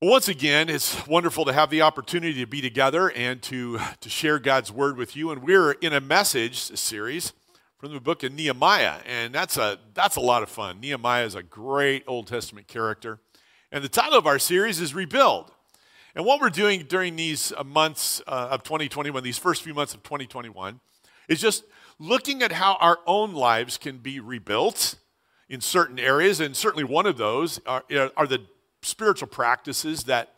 Well, once again, it's wonderful to have the opportunity to be together and to share God's word with you. And we're in a message series from the book of Nehemiah, and that's a lot of fun. Nehemiah is a great Old Testament character, and the title of our series is Rebuild. And what we're doing during these months of 2021, these first few months of 2021, is just looking at how our own lives can be rebuilt in certain areas, and certainly one of those are the spiritual practices that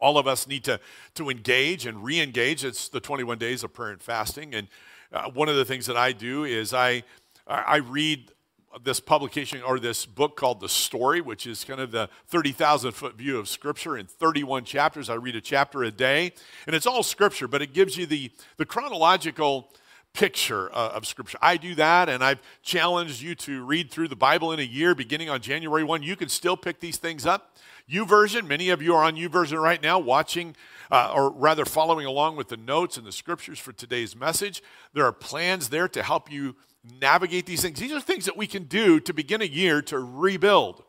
all of us need to engage and re-engage. It's the 21 days of prayer and fasting. And one of the things that I do is I read this publication or this book called The Story, which is kind of the 30,000-foot view of Scripture in 31 chapters. I read a chapter a day, and it's all Scripture, but it gives you the chronological picture of Scripture. I do that, and I've challenged you to read through the Bible in a year, beginning on January 1. You can still pick these things up. YouVersion, many of you are on YouVersion right now, watching or rather following along with the notes and the Scriptures for today's message. There are plans there to help you navigate these things. These are things that we can do to begin a year to rebuild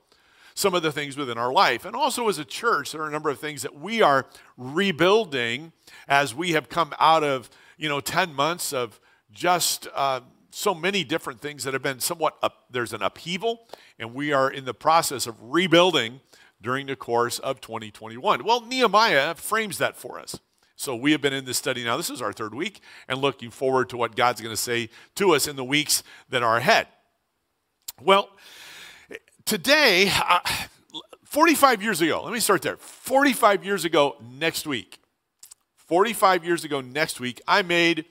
some of the things within our life. And also as a church, there are a number of things that we are rebuilding as we have come out of, 10 months of just so many different things that have been somewhat up. There's an upheaval, and we are in the process of rebuilding during the course of 2021. Well, Nehemiah frames that for us. So we have been in this study now. This is our third week, and looking forward to what God's going to say to us in the weeks that are ahead. Well, today, 45 years ago, let me start there. 45 years ago next week, I made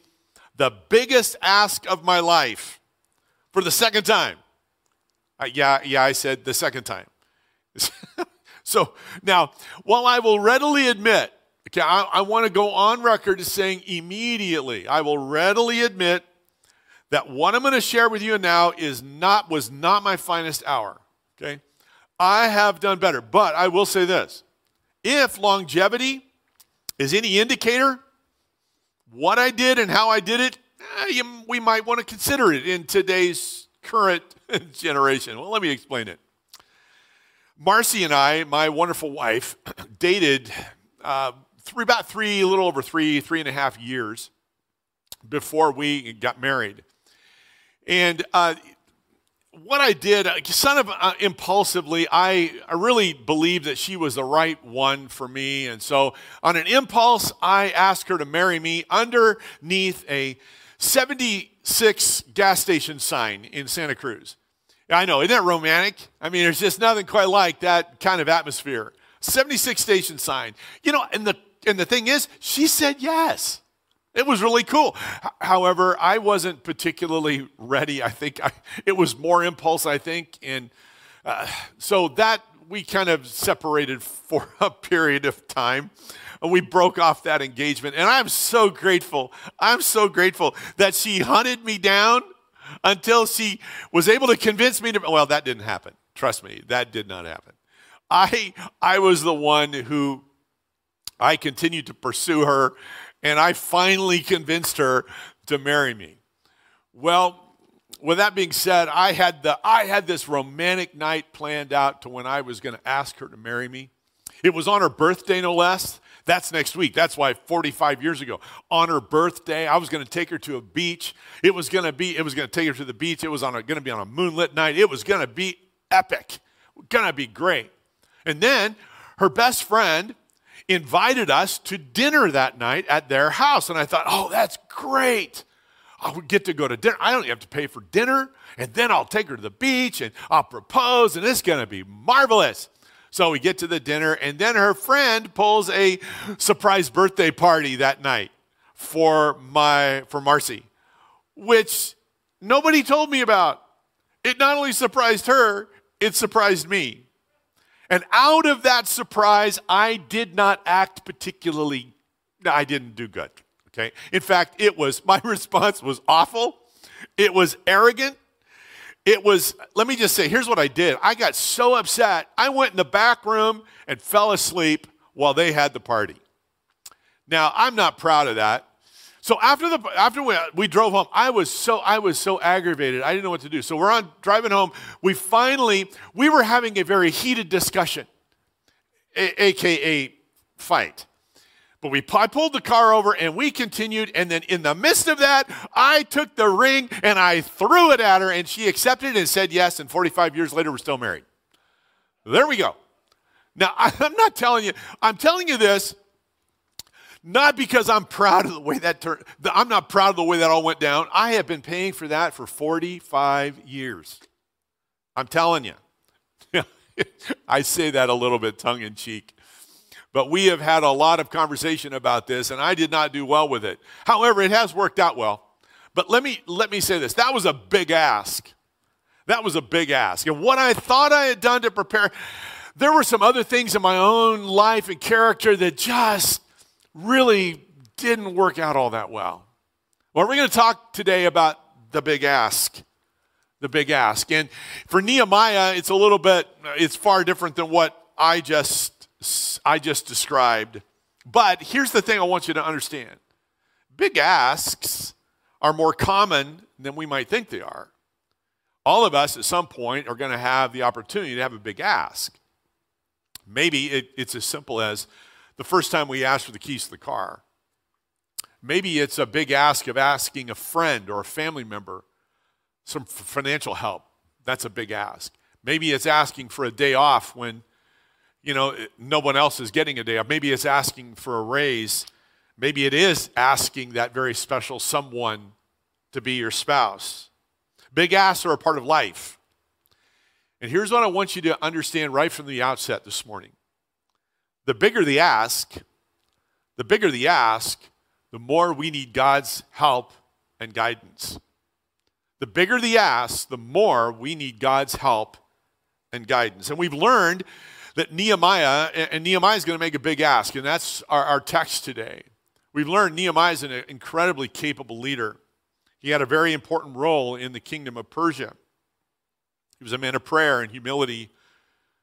the biggest ask of my life for the second time. I said the second time. So now, while I will readily admit, I want to go on record as saying immediately, I will readily admit that what I'm going to share with you now was not my finest hour. Okay, I have done better, but I will say this. If longevity is any indicator, what I did and how I did it, we might want to consider it in today's current generation. Well, let me explain it. Marcy and I, my wonderful wife, dated three and a half years before we got married. And what I did, kind of impulsively, I really believed that she was the right one for me. And so on an impulse, I asked her to marry me underneath a 76 gas station sign in Santa Cruz. I know, isn't that romantic? I mean, there's just nothing quite like that kind of atmosphere. 76 station sign. And the thing is, she said yes. It was really cool. However, I wasn't particularly ready. I think it was more impulse, I think. And so that we kind of separated for a period of time. We broke off that engagement. And I'm so grateful. That she hunted me down until she was able to convince me to. Well, that didn't happen. Trust me, that did not happen. I was the one who I continued to pursue her. And I finally convinced her to marry me. Well, with that being said, I had this romantic night planned out to when I was going to ask her to marry me. It was on her birthday, no less. That's next week. That's why 45 years ago, on her birthday, I was going to take her to a beach. It was going to be on a moonlit night. It was going to be epic. Going to be great. And then her best friend invited us to dinner that night at their house. And I thought, oh, that's great. I would get to go to dinner. I don't have to pay for dinner. And then I'll take her to the beach and I'll propose and it's going to be marvelous. So we get to the dinner and then her friend pulls a surprise birthday party that night for Marcy, which nobody told me about. It not only surprised her, it surprised me. And out of that surprise, I didn't do good, okay? In fact, my response was awful. It was arrogant. Let me just say, here's what I did. I got so upset, I went in the back room and fell asleep while they had the party. Now, I'm not proud of that. So after we drove home, I was so aggravated. I didn't know what to do. So we're driving home. We were having a very heated discussion. AKA fight. But I pulled the car over and we continued, and then in the midst of that, I took the ring and I threw it at her, and she accepted it and said yes, and 45 years later, we're still married. There we go. Now, I'm telling you this, not because I'm proud of the way that turned, I'm not proud of the way that all went down. I have been paying for that for 45 years. I'm telling you. I say that a little bit tongue in cheek. But we have had a lot of conversation about this, and I did not do well with it. However, it has worked out well. But let me say this. That was a big ask. That was a big ask. And what I thought I had done to prepare, there were some other things in my own life and character that just really didn't work out all that well. Well, we're going to talk today about the big ask. The big ask. And for Nehemiah, it's far different than what I just described. But here's the thing I want you to understand. Big asks are more common than we might think they are. All of us at some point are going to have the opportunity to have a big ask. Maybe it's as simple as the first time we asked for the keys to the car. Maybe it's a big ask of asking a friend or a family member some financial help. That's a big ask. Maybe it's asking for a day off when, no one else is getting a day off. Maybe it's asking for a raise. Maybe it is asking that very special someone to be your spouse. Big asks are a part of life. And here's what I want you to understand right from the outset this morning. The bigger the ask, the more we need God's help and guidance. The bigger the ask, the more we need God's help and guidance. And we've learned that Nehemiah is going to make a big ask, and that's our text today. We've learned Nehemiah is an incredibly capable leader. He had a very important role in the kingdom of Persia. He was a man of prayer and humility,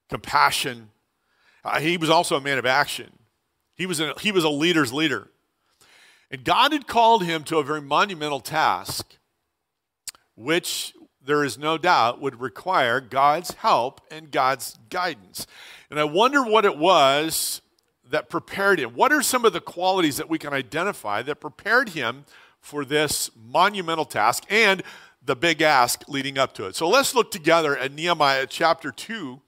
compassion. He was also a man of action. He was a leader's leader. And God had called him to a very monumental task, which there is no doubt would require God's help and God's guidance. And I wonder what it was that prepared him. What are some of the qualities that we can identify that prepared him for this monumental task and the big ask leading up to it? So let's look together at Nehemiah chapter 2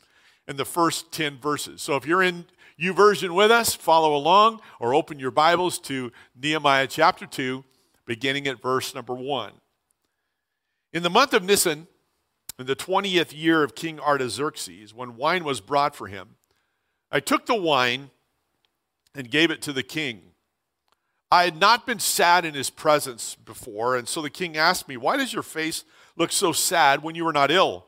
and the first 10 verses. So if you're in YouVersion with us, follow along or open your Bibles to Nehemiah chapter 2, beginning at verse number 1. In the month of Nisan, in the 20th year of King Artaxerxes, when wine was brought for him, I took the wine and gave it to the king. I had not been sad in his presence before, and so the king asked me, "Why does your face look so sad when you are not ill?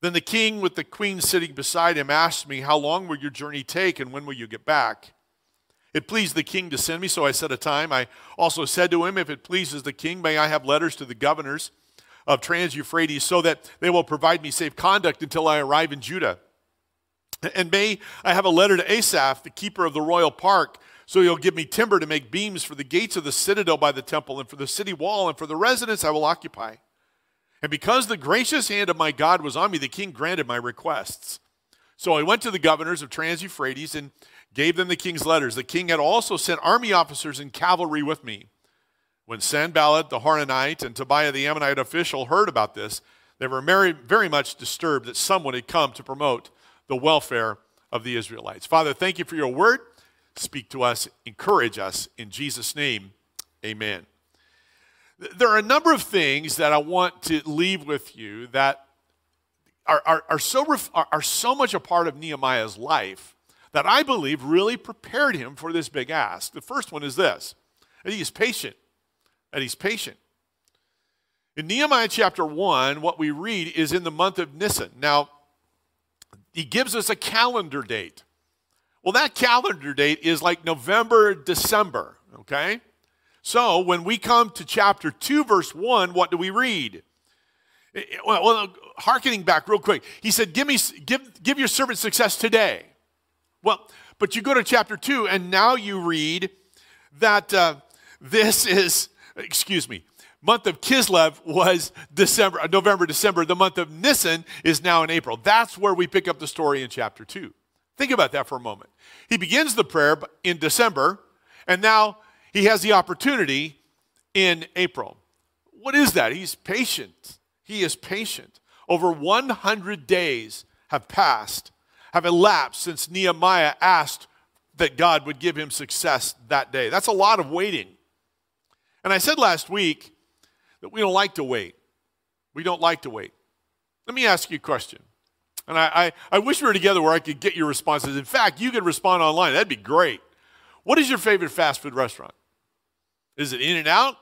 Then the king, with the queen sitting beside him, asked me, "How long will your journey take, and when will you get back?" It pleased the king to send me, so I set a time. I also said to him, "If it pleases the king, may I have letters to the governors of Trans-Euphrates so that they will provide me safe conduct until I arrive in Judah. And may I have a letter to Asaph, the keeper of the royal park, so he'll give me timber to make beams for the gates of the citadel by the temple and for the city wall and for the residence I will occupy." And because the gracious hand of my God was on me, the king granted my requests. So I went to the governors of Trans-Euphrates and gave them the king's letters. The king had also sent army officers and cavalry with me. When Sanballat the Horonite and Tobiah the Ammonite official heard about this, they were very much disturbed that someone had come to promote the welfare of the Israelites. Father, thank you for your word. Speak to us, encourage us. In Jesus' name, amen. There are a number of things that I want to leave with you that are so much a part of Nehemiah's life that I believe really prepared him for this big ask. The first one is this, that he is patient, In Nehemiah chapter 1, what we read is in the month of Nisan. Now, he gives us a calendar date. Well, that calendar date is like November, December, okay? So when we come to chapter 2, verse 1, what do we read? Well, hearkening back real quick, he said, give your servant success today. Well, but you go to chapter 2, and now you read that month of Kislev was November, December. The month of Nisan is now in April. That's where we pick up the story in chapter 2. Think about that for a moment. He begins the prayer in December, and now he has the opportunity in April. What is that? He's patient. He is patient. Over 100 days have elapsed since Nehemiah asked that God would give him success that day. That's a lot of waiting. And I said last week that we don't like to wait. We don't like to wait. Let me ask you a question. And I wish we were together where I could get your responses. In fact, you could respond online. That'd be great. What is your favorite fast food restaurant? Is it In-N-Out?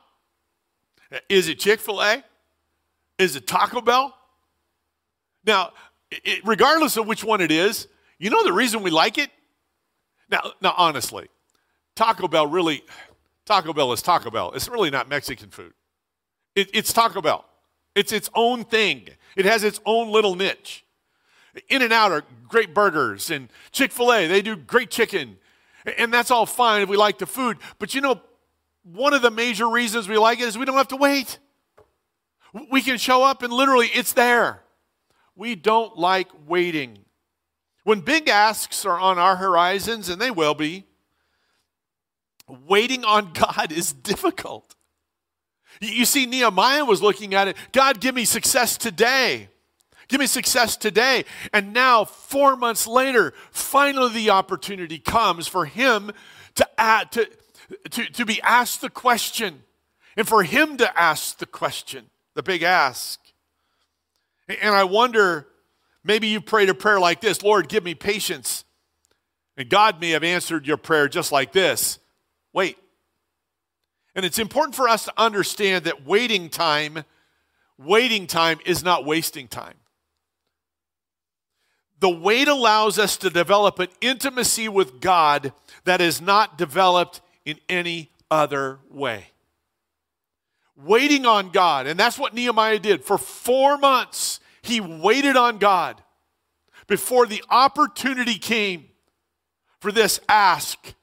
Is it Chick-fil-A? Is it Taco Bell? Now, regardless of which one it is, you know the reason we like it? Now, honestly, Taco Bell is Taco Bell. It's really not Mexican food. It's Taco Bell. It's its own thing. It has its own little niche. In-N-Out are great burgers, and Chick-fil-A, they do great chicken. And that's all fine if we like the food. But you know, one of the major reasons we like it is we don't have to wait. We can show up and literally it's there. We don't like waiting. When big asks are on our horizons, and they will be, waiting on God is difficult. You see, Nehemiah was looking at it. God, give me success today. Give me success today. And now, 4 months later, finally the opportunity comes for him to be asked the question, and for him to ask the question, the big ask. And I wonder, maybe you prayed a prayer like this, Lord, give me patience. And God may have answered your prayer just like this, wait. And it's important for us to understand that waiting time is not wasting time. The wait allows us to develop an intimacy with God that is not developed in any other way. Waiting on God, and that's what Nehemiah did. For 4 months, he waited on God before the opportunity came for this ask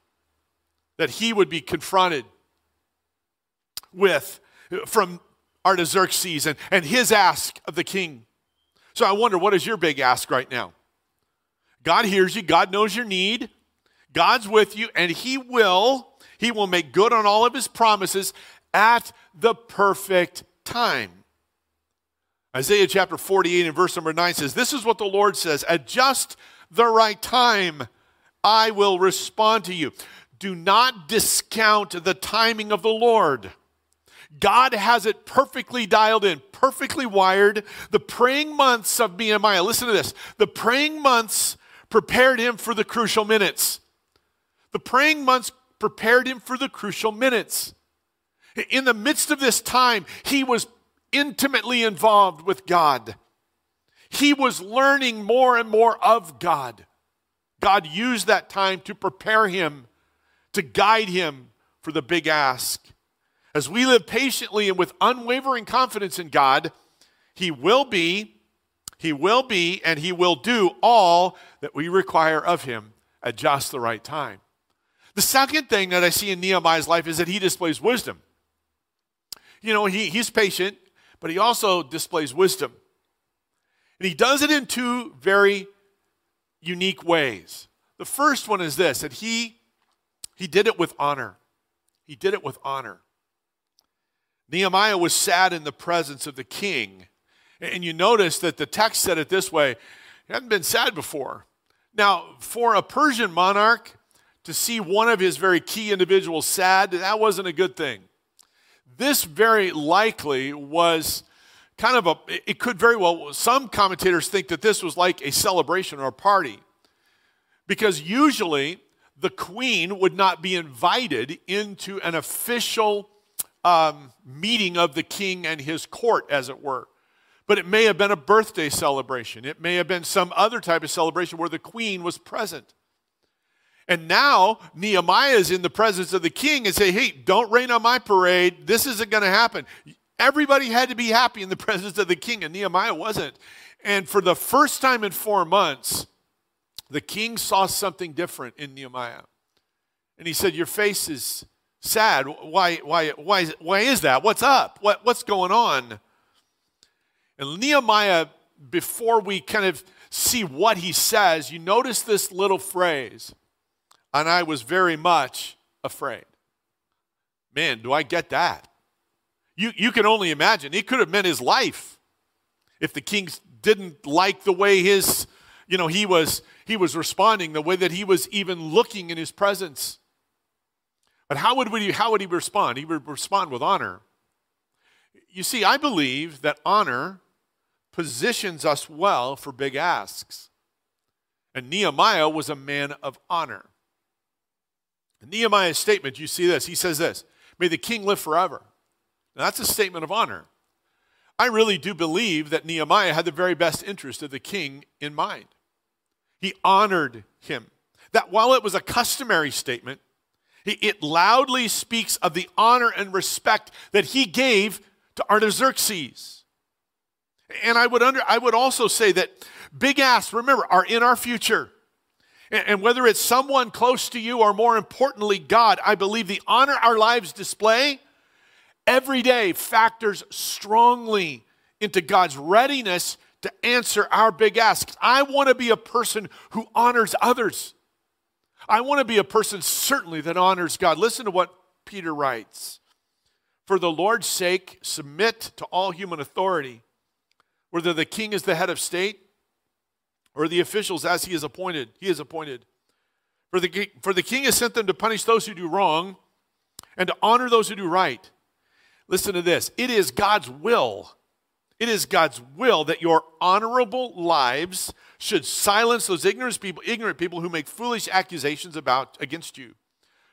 that he would be confronted with from Artaxerxes and his ask of the king. So I wonder, what is your big ask right now? God hears you. God knows your need. God's with you, and he will make good on all of his promises at the perfect time. Isaiah chapter 48 and verse number 9 says, this is what the Lord says, at just the right time, I will respond to you. Do not discount the timing of the Lord. God has it perfectly dialed in, perfectly wired. The praying months of Nehemiah, listen to this, the praying months prepared him for the crucial minutes. The praying months prepared him for the crucial minutes. In the midst of this time, he was intimately involved with God. He was learning more and more of God. God used that time to prepare him, to guide him for the big ask. As we live patiently and with unwavering confidence in God, He will be, and He will do all that we require of Him at just the right time. The second thing that I see in Nehemiah's life is that he displays wisdom. You know, he's patient, but he also displays wisdom. And he does it in two very unique ways. The first one is this, that he did it with honor. He did it with honor. Nehemiah was sad in the presence of the king. And you notice that the text said it this way, he hadn't been sad before. Now, for a Persian monarch to see one of his very key individuals sad, that wasn't a good thing. This very likely was kind of it could very well, some commentators think that this was like a celebration or a party. Because usually the queen would not be invited into an official meeting of the king and his court, as it were. But it may have been a birthday celebration. It may have been some other type of celebration where the queen was present. And now Nehemiah is in the presence of the king and say, hey, don't rain on my parade. This isn't going to happen. Everybody had to be happy in the presence of the king, and Nehemiah wasn't. And for the first time in 4 months, the king saw something different in Nehemiah. And he said, your face is sad. Why is that? What's up? What's going on? And Nehemiah, before we kind of see what he says, you notice this little phrase, and I was very much afraid. Man, do I get that? You can only imagine. It could have meant his life. If the king didn't like the way his, he was responding, the way that he was even looking in his presence. But how would he respond? He would respond with honor. You see, I believe that honor positions us well for big asks. And Nehemiah was a man of honor. In Nehemiah's statement, you see this. He says this, may the king live forever. Now, that's a statement of honor. I really do believe that Nehemiah had the very best interest of the king in mind. He honored him. That while it was a customary statement, it loudly speaks of the honor and respect that he gave to Artaxerxes. And I would also say that big asks, remember, are in our future. And whether it's someone close to you or, more importantly, God, I believe the honor our lives display every day factors strongly into God's readiness to answer our big asks. I want to be a person who honors others. I want to be a person certainly that honors God. Listen to what Peter writes. For the Lord's sake, submit to all human authority, whether the king is the head of state or the officials as he is appointed. For the king has sent them to punish those who do wrong and to honor those who do right. Listen to this. It is God's will. It is God's will that your honorable lives should silence those ignorant people who make foolish accusations against you.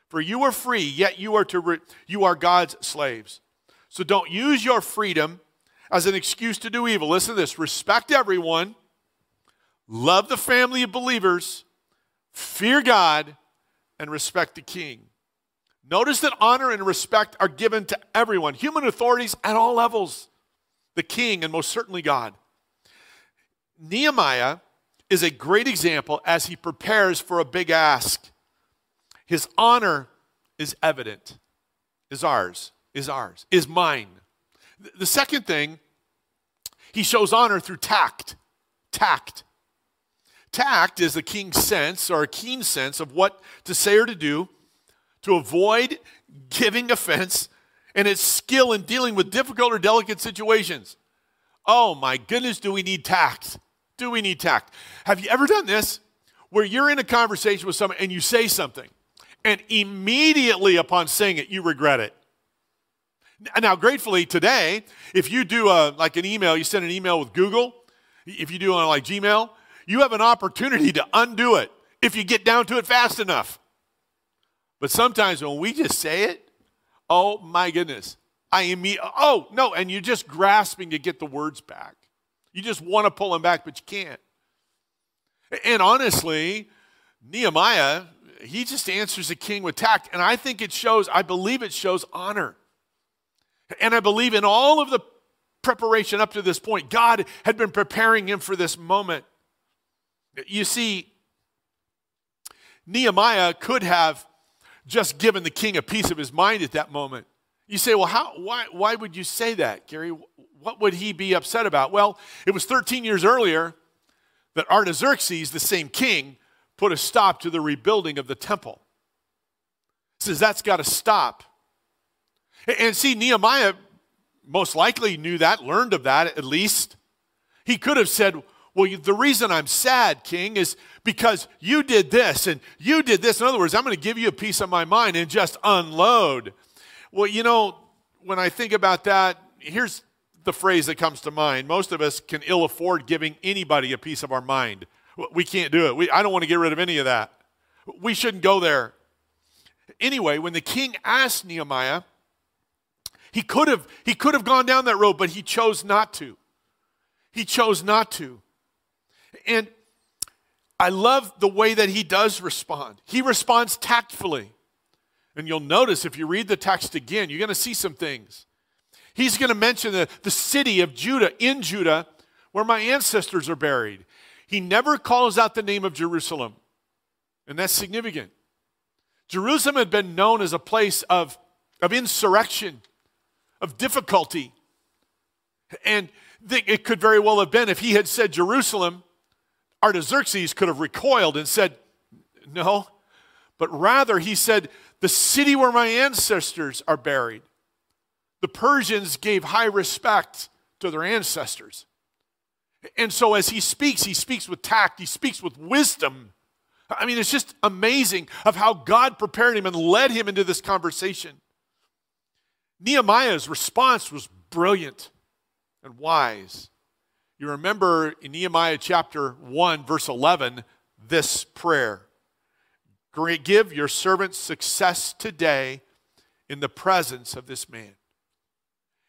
For you are free, yet you are God's slaves. So don't use your freedom as an excuse to do evil. Listen to this. Respect everyone. Love the family of believers. Fear God and respect the king. Notice that honor and respect are given to everyone, human authorities at all levels, the king and most certainly God. Nehemiah is a great example as he prepares for a big ask. His honor is evident, is mine. The second thing, he shows honor through tact. Tact is the king's sense or a keen sense of what to say or to do, to avoid giving offense, and its skill in dealing with difficult or delicate situations. Oh my goodness, do we need tact? Have you ever done this? Where you're in a conversation with someone and you say something, and immediately upon saying it, you regret it. Now, gratefully today, if you do you send an email with Google, if you do on like Gmail, you have an opportunity to undo it if you get down to it fast enough. But sometimes when we just say it, oh my goodness, and you're just grasping to get the words back. You just want to pull them back, but you can't. And honestly, Nehemiah, he just answers the king with tact, and I think it shows honor. And I believe in all of the preparation up to this point, God had been preparing him for this moment. You see, Nehemiah could have just given the king a piece of his mind at that moment. You say, well, why would you say that, Gary? What would he be upset about? Well, it was 13 years earlier that Artaxerxes, the same king, put a stop to the rebuilding of the temple. He says, that's got to stop. And see, Nehemiah most likely knew that, learned of that at least. He could have said, well, the reason I'm sad, king, is because you did this and you did this. In other words, I'm going to give you a piece of my mind and just unload. Well, when I think about that, here's the phrase that comes to mind. Most of us can ill afford giving anybody a piece of our mind. We can't do it. I don't want to get rid of any of that. We shouldn't go there. Anyway, when the king asked Nehemiah, he could have gone down that road, but he chose not to. And I love the way that he does respond. He responds tactfully. And you'll notice if you read the text again, you're going to see some things. He's going to mention the city of Judah, in Judah, where my ancestors are buried. He never calls out the name of Jerusalem. And that's significant. Jerusalem had been known as a place of insurrection, of difficulty. And it could very well have been, if he had said Jerusalem, Artaxerxes could have recoiled and said, no, but rather he said, the city where my ancestors are buried. The Persians gave high respect to their ancestors. And so as he speaks with tact, he speaks with wisdom. I mean, it's just amazing of how God prepared him and led him into this conversation. Nehemiah's response was brilliant and wise. You remember in Nehemiah chapter 1, verse 11, this prayer. Give your servant success today in the presence of this man.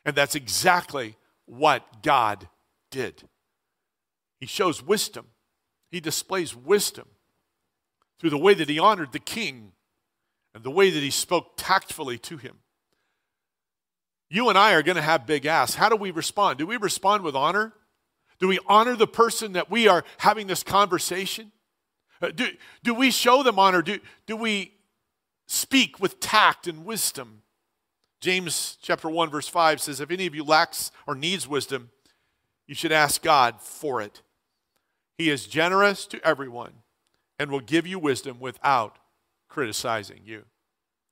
And that's exactly what God did. He shows wisdom. He displays wisdom through the way that he honored the king and the way that he spoke tactfully to him. You and I are going to have big asks. How do we respond? Do we respond with honor? Do we honor the person that we are having this conversation? Do we show them honor? Do we speak with tact and wisdom? James chapter 1 verse 5 says, if any of you lacks or needs wisdom, you should ask God for it. He is generous to everyone and will give you wisdom without criticizing you.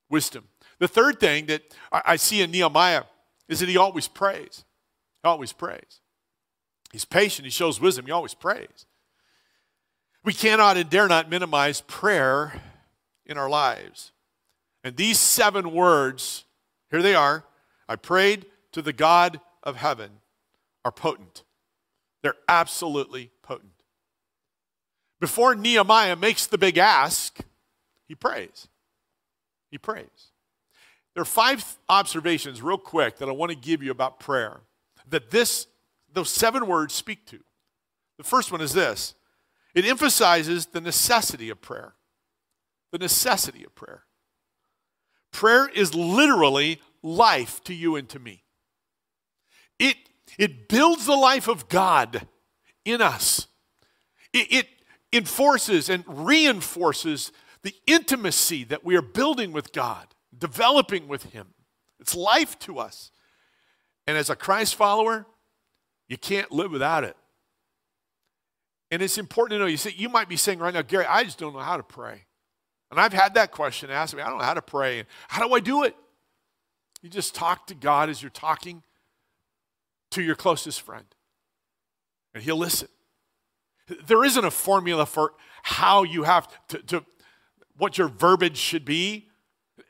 Wisdom. The third thing that I see in Nehemiah is that he always prays. Always prays. He's patient. He shows wisdom. He always prays. We cannot and dare not minimize prayer in our lives. And these 7 words, here they are, I prayed to the God of heaven, are potent. They're absolutely potent. Before Nehemiah makes the big ask, he prays. He prays. There are 5 observations real quick that I want to give you about prayer that those 7 words speak to. The first one is this. It emphasizes the necessity of prayer. The necessity of prayer. Prayer is literally life to you and to me. It builds the life of God in us. It enforces and reinforces the intimacy that we are building with God, developing with Him. It's life to us. And as a Christ follower, you can't live without it. And it's important to know, you might be saying right now, Gary, I just don't know how to pray. And I've had that question asked me, I don't know how to pray. And how do I do it? You just talk to God as you're talking to your closest friend. And He'll listen. There isn't a formula for how you have to what your verbiage should be.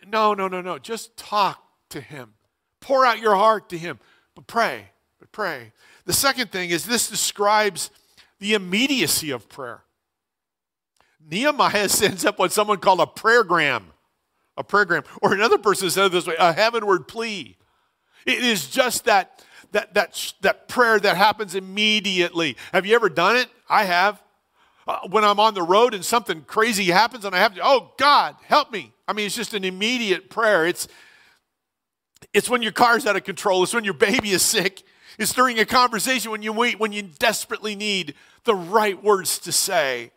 No. Just talk to Him. Pour out your heart to Him. But pray. The second thing is this describes the immediacy of prayer. Nehemiah sends up what someone called a prayergram, or another person said it this way, a heavenward plea. It is just that prayer that happens immediately. Have you ever done it? I have. When I'm on the road and something crazy happens and I have to, oh God, help me. I mean, it's just an immediate prayer. It's when your car's out of control. It's when your baby is sick. It's during a conversation when you desperately need the right words to say.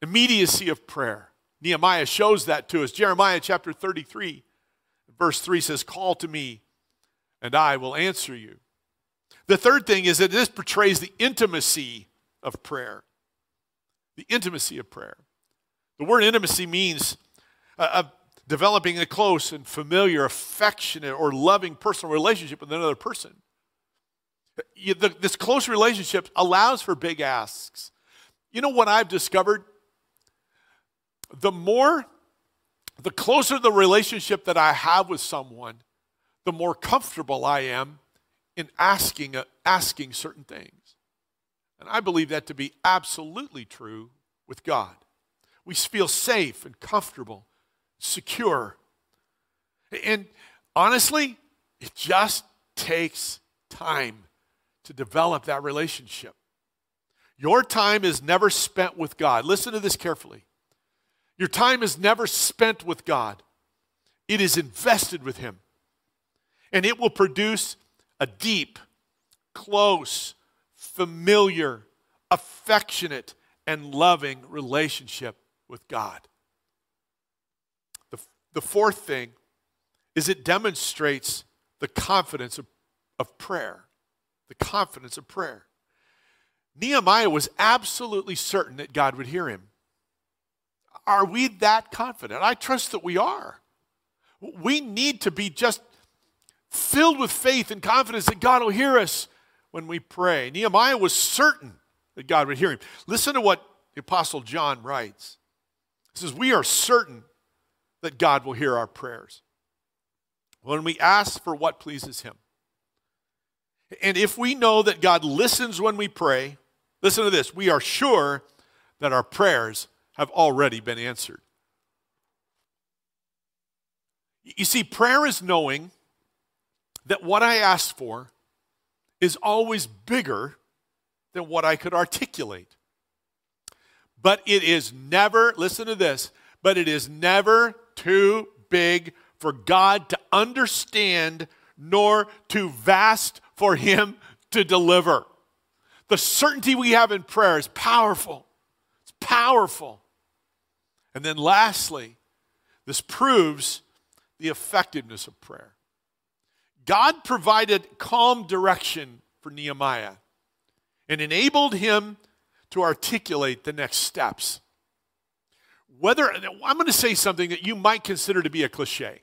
Immediacy of prayer. Nehemiah shows that to us. Jeremiah chapter 33, verse 3 says, call to me and I will answer you. The third thing is that this portrays the intimacy of prayer. The intimacy of prayer. The word intimacy means developing a close and familiar, affectionate, or loving personal relationship with another person. This close relationship allows for big asks. You know what I've discovered? The closer the relationship that I have with someone, the more comfortable I am in asking certain things. And I believe that to be absolutely true with God. We feel safe and comfortable, secure. And honestly, it just takes time to develop that relationship. Your time is never spent with God. Listen to this carefully. Your time is never spent with God. It is invested with Him. And it will produce a deep, close, familiar, affectionate, and loving relationship with God. The fourth thing is it demonstrates the confidence of prayer. The confidence of prayer. Nehemiah was absolutely certain that God would hear him. Are we that confident? I trust that we are. We need to be just filled with faith and confidence that God will hear us when we pray. Nehemiah was certain that God would hear him. Listen to what the Apostle John writes. He says, we are certain that God will hear our prayers when we ask for what pleases Him. And if we know that God listens when we pray, listen to this, we are sure that our prayers have already been answered. You see, prayer is knowing that what I ask for is always bigger than what I could articulate. But it is never, listen to this, but it is never too big for God to understand nor too vast for Him to deliver. The certainty we have in prayer is powerful. It's powerful. And then lastly, this proves the effectiveness of prayer. God provided calm direction for Nehemiah and enabled him to articulate the next steps. Whether I'm going to say something that you might consider to be a cliche,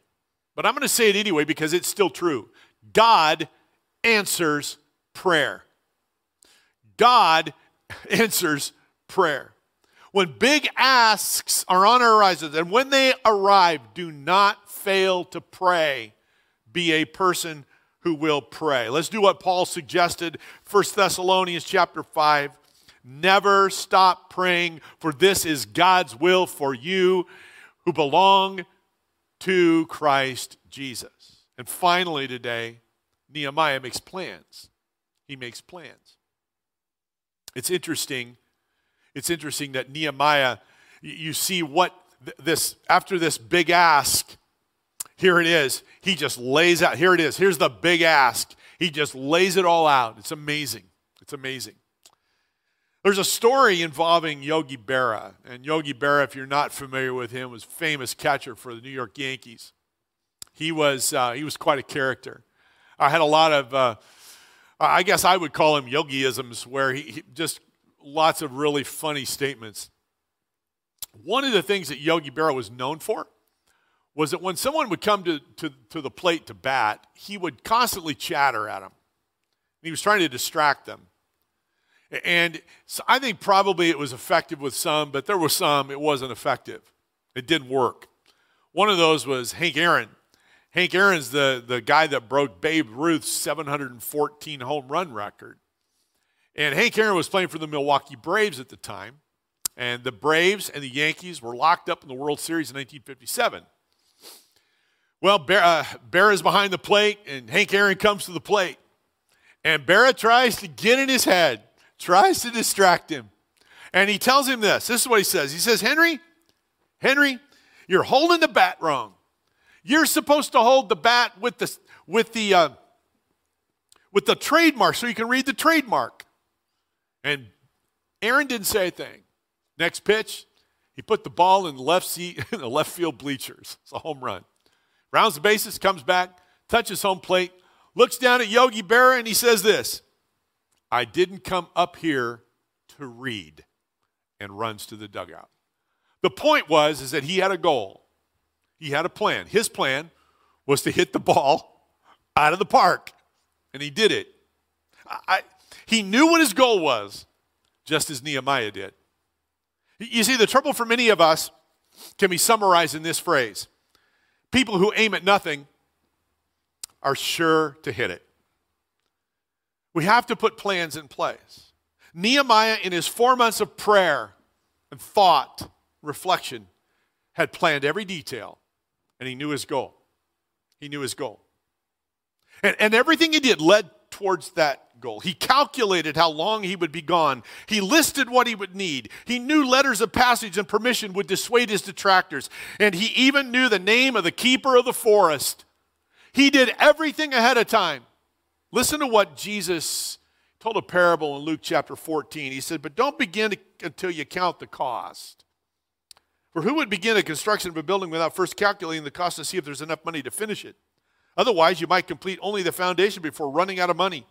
but I'm going to say it anyway because it's still true. God answers prayer. God answers prayer. When big asks are on our horizons, and when they arrive, do not fail to pray. Be a person who will pray. Let's do what Paul suggested, 1 Thessalonians chapter 5. Never stop praying, for this is God's will for you who belong to Christ Jesus. And finally today, Nehemiah makes plans. He makes plans. It's interesting. It's interesting that Nehemiah, you see what this, after this big ask, here it is. He just lays out. Here it is. Here's the big ask. He just lays it all out. It's amazing. It's amazing. There's a story involving Yogi Berra. And Yogi Berra, if you're not familiar with him, was a famous catcher for the New York Yankees. He was quite a character. I had a lot of, I guess I would call him Yogiisms, where he just lots of really funny statements. One of the things that Yogi Berra was known for was that when someone would come to the plate to bat, he would constantly chatter at them. He was trying to distract them. And so I think probably it was effective with some, but there were some it wasn't effective. It didn't work. One of those was Hank Aaron. Hank Aaron's the guy that broke Babe Ruth's 714 home run record. And Hank Aaron was playing for the Milwaukee Braves at the time. And the Braves and the Yankees were locked up in the World Series in 1957. Well, Berra's behind the plate, and Hank Aaron comes to the plate. And Berra tries to get in his head, tries to distract him. And he tells him this. This is what he says. He says, Henry, you're holding the bat wrong. You're supposed to hold the bat with the trademark so you can read the trademark. And Aaron didn't say a thing. Next pitch, he put the ball in the left seat in the left field bleachers. It's a home run. Rounds the bases, comes back, touches home plate, looks down at Yogi Berra, and he says this, I didn't come up here to read, and runs to the dugout. The point was is that he had a goal. He had a plan. His plan was to hit the ball out of the park, and he did it. He knew what his goal was, just as Nehemiah did. You see, the trouble for many of us can be summarized in this phrase. People who aim at nothing are sure to hit it. We have to put plans in place. Nehemiah, in his 4 months of prayer and thought, reflection, had planned every detail. And he knew his goal. He knew his goal. And everything he did led towards that goal. He calculated how long he would be gone. He listed what he would need. He knew letters of passage and permission would dissuade his detractors. And he even knew the name of the keeper of the forest. He did everything ahead of time. Listen to what Jesus told a parable in Luke chapter 14. He said, but don't begin until you count the cost. For who would begin a construction of a building without first calculating the cost to see if there's enough money to finish it? Otherwise, you might complete only the foundation before running out of money.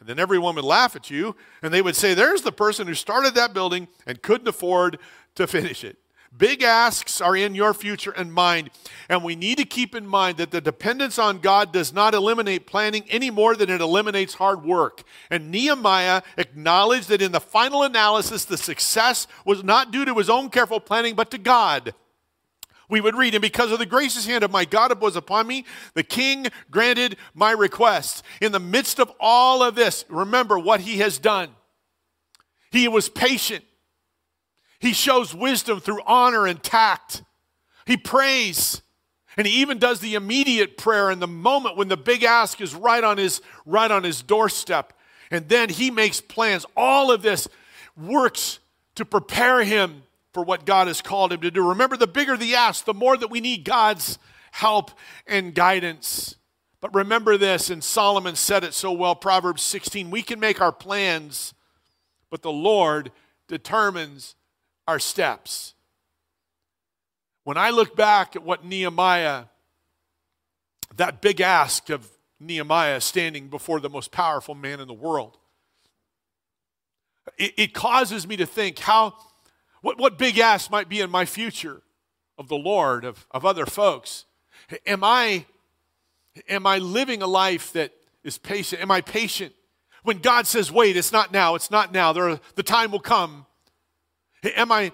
And then everyone would laugh at you, and they would say, there's the person who started that building and couldn't afford to finish it. Big asks are in your future and mine, and we need to keep in mind that the dependence on God does not eliminate planning any more than it eliminates hard work. And Nehemiah acknowledged that in the final analysis, the success was not due to his own careful planning, but to God. We would read, and because of the gracious hand of my God was upon me, the king granted my request. In the midst of all of this, remember what he has done. He was patient. He shows wisdom through honor and tact. He prays, and he even does the immediate prayer in the moment when the big ask is right on his doorstep. And then he makes plans. All of this works to prepare him for what God has called him to do. Remember, the bigger the ask, the more that we need God's help and guidance. But remember this, and Solomon said it so well, Proverbs 16, we can make our plans, but the Lord determines our steps. When I look back at what Nehemiah, that big ask of Nehemiah standing before the most powerful man in the world, it causes me to think what big ask might be in my future of the Lord, of other folks. Am I living a life that is patient? Am I patient? When God says, wait, it's not now, the time will come. Am I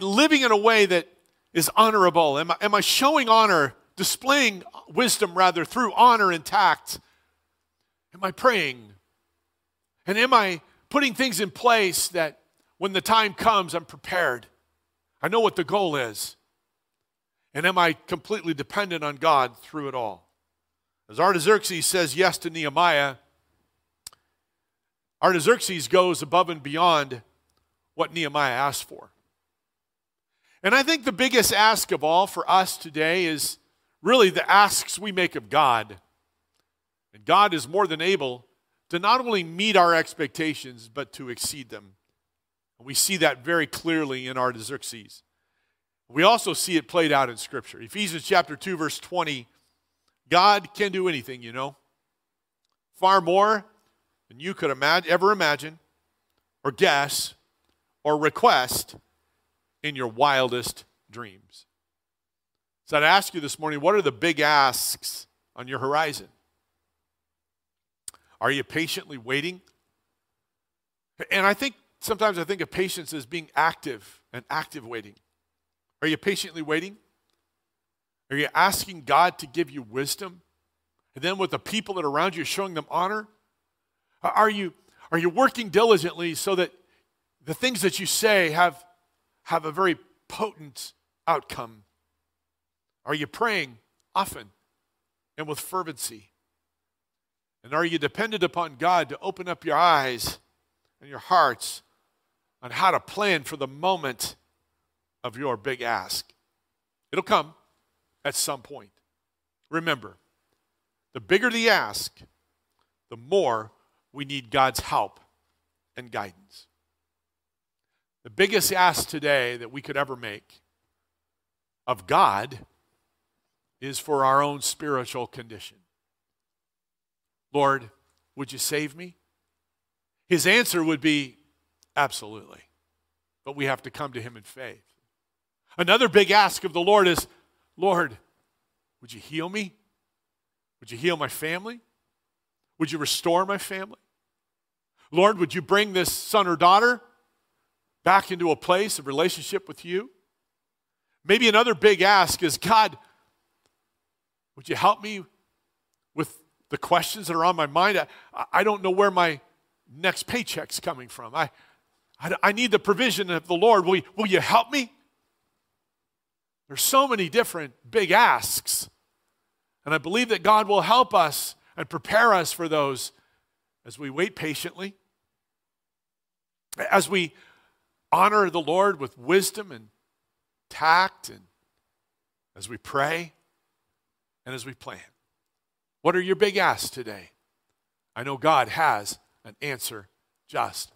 living in a way that is honorable? Am I showing honor, displaying wisdom rather, through honor and tact? Am I praying? And am I putting things in place that when the time comes, I'm prepared? I know what the goal is. And am I completely dependent on God through it all? As Artaxerxes says yes to Nehemiah, Artaxerxes goes above and beyond what Nehemiah asked for. And I think the biggest ask of all for us today is really the asks we make of God. And God is more than able to not only meet our expectations, but to exceed them. And we see that very clearly in Artaxerxes. We also see it played out in Scripture. Ephesians chapter 2, verse 20, God can do anything, you know, far more than you could ever imagine or guess or request in your wildest dreams. So I'd ask you this morning, what are the big asks on your horizon? Are you patiently waiting? And I think of patience as being active and active waiting. Are you patiently waiting? Are you asking God to give you wisdom? And then with the people that are around you, showing them honor? Are you working diligently so that the things that you say have a very potent outcome? Are you praying often and with fervency? And are you dependent upon God to open up your eyes and your hearts on how to plan for the moment of your big ask? It'll come at some point. Remember, the bigger the ask, the more we need God's help and guidance. The biggest ask today that we could ever make of God is for our own spiritual condition. Lord, would you save me? His answer would be, absolutely. But we have to come to him in faith. Another big ask of the Lord is, Lord, would you heal me? Would you heal my family? Would you restore my family? Lord, would you bring this son or daughter back into a place of relationship with you? Maybe another big ask is, God, would you help me with the questions that are on my mind? I don't know where my next paycheck's coming from. I need the provision of the Lord. Will you help me? There's so many different big asks, and I believe that God will help us and prepare us for those as we wait patiently, as we honor the Lord with wisdom and tact, and as we pray, and as we plan. What are your big asks today? I know God has an answer just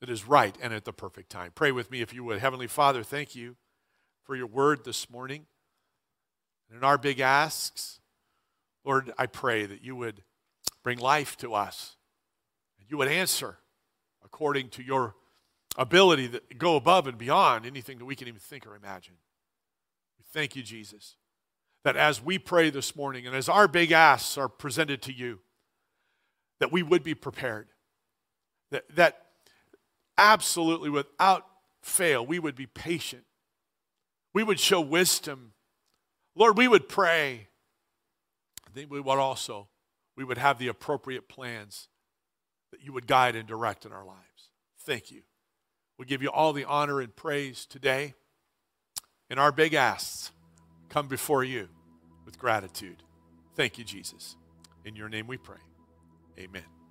that is right and at the perfect time. Pray with me if you would. Heavenly Father, thank you for your word this morning. And in our big asks, Lord, I pray that you would bring life to us, and you would answer according to your ability that go above and beyond anything that we can even think or imagine. We thank you, Jesus, that as we pray this morning and as our big asks are presented to you, that we would be prepared, that absolutely without fail we would be patient. We would show wisdom. Lord, we would pray. Then we would have the appropriate plans that you would guide and direct in our lives. Thank you. We'll give you all the honor and praise today. And our big asks come before you with gratitude. Thank you, Jesus. In your name we pray. Amen.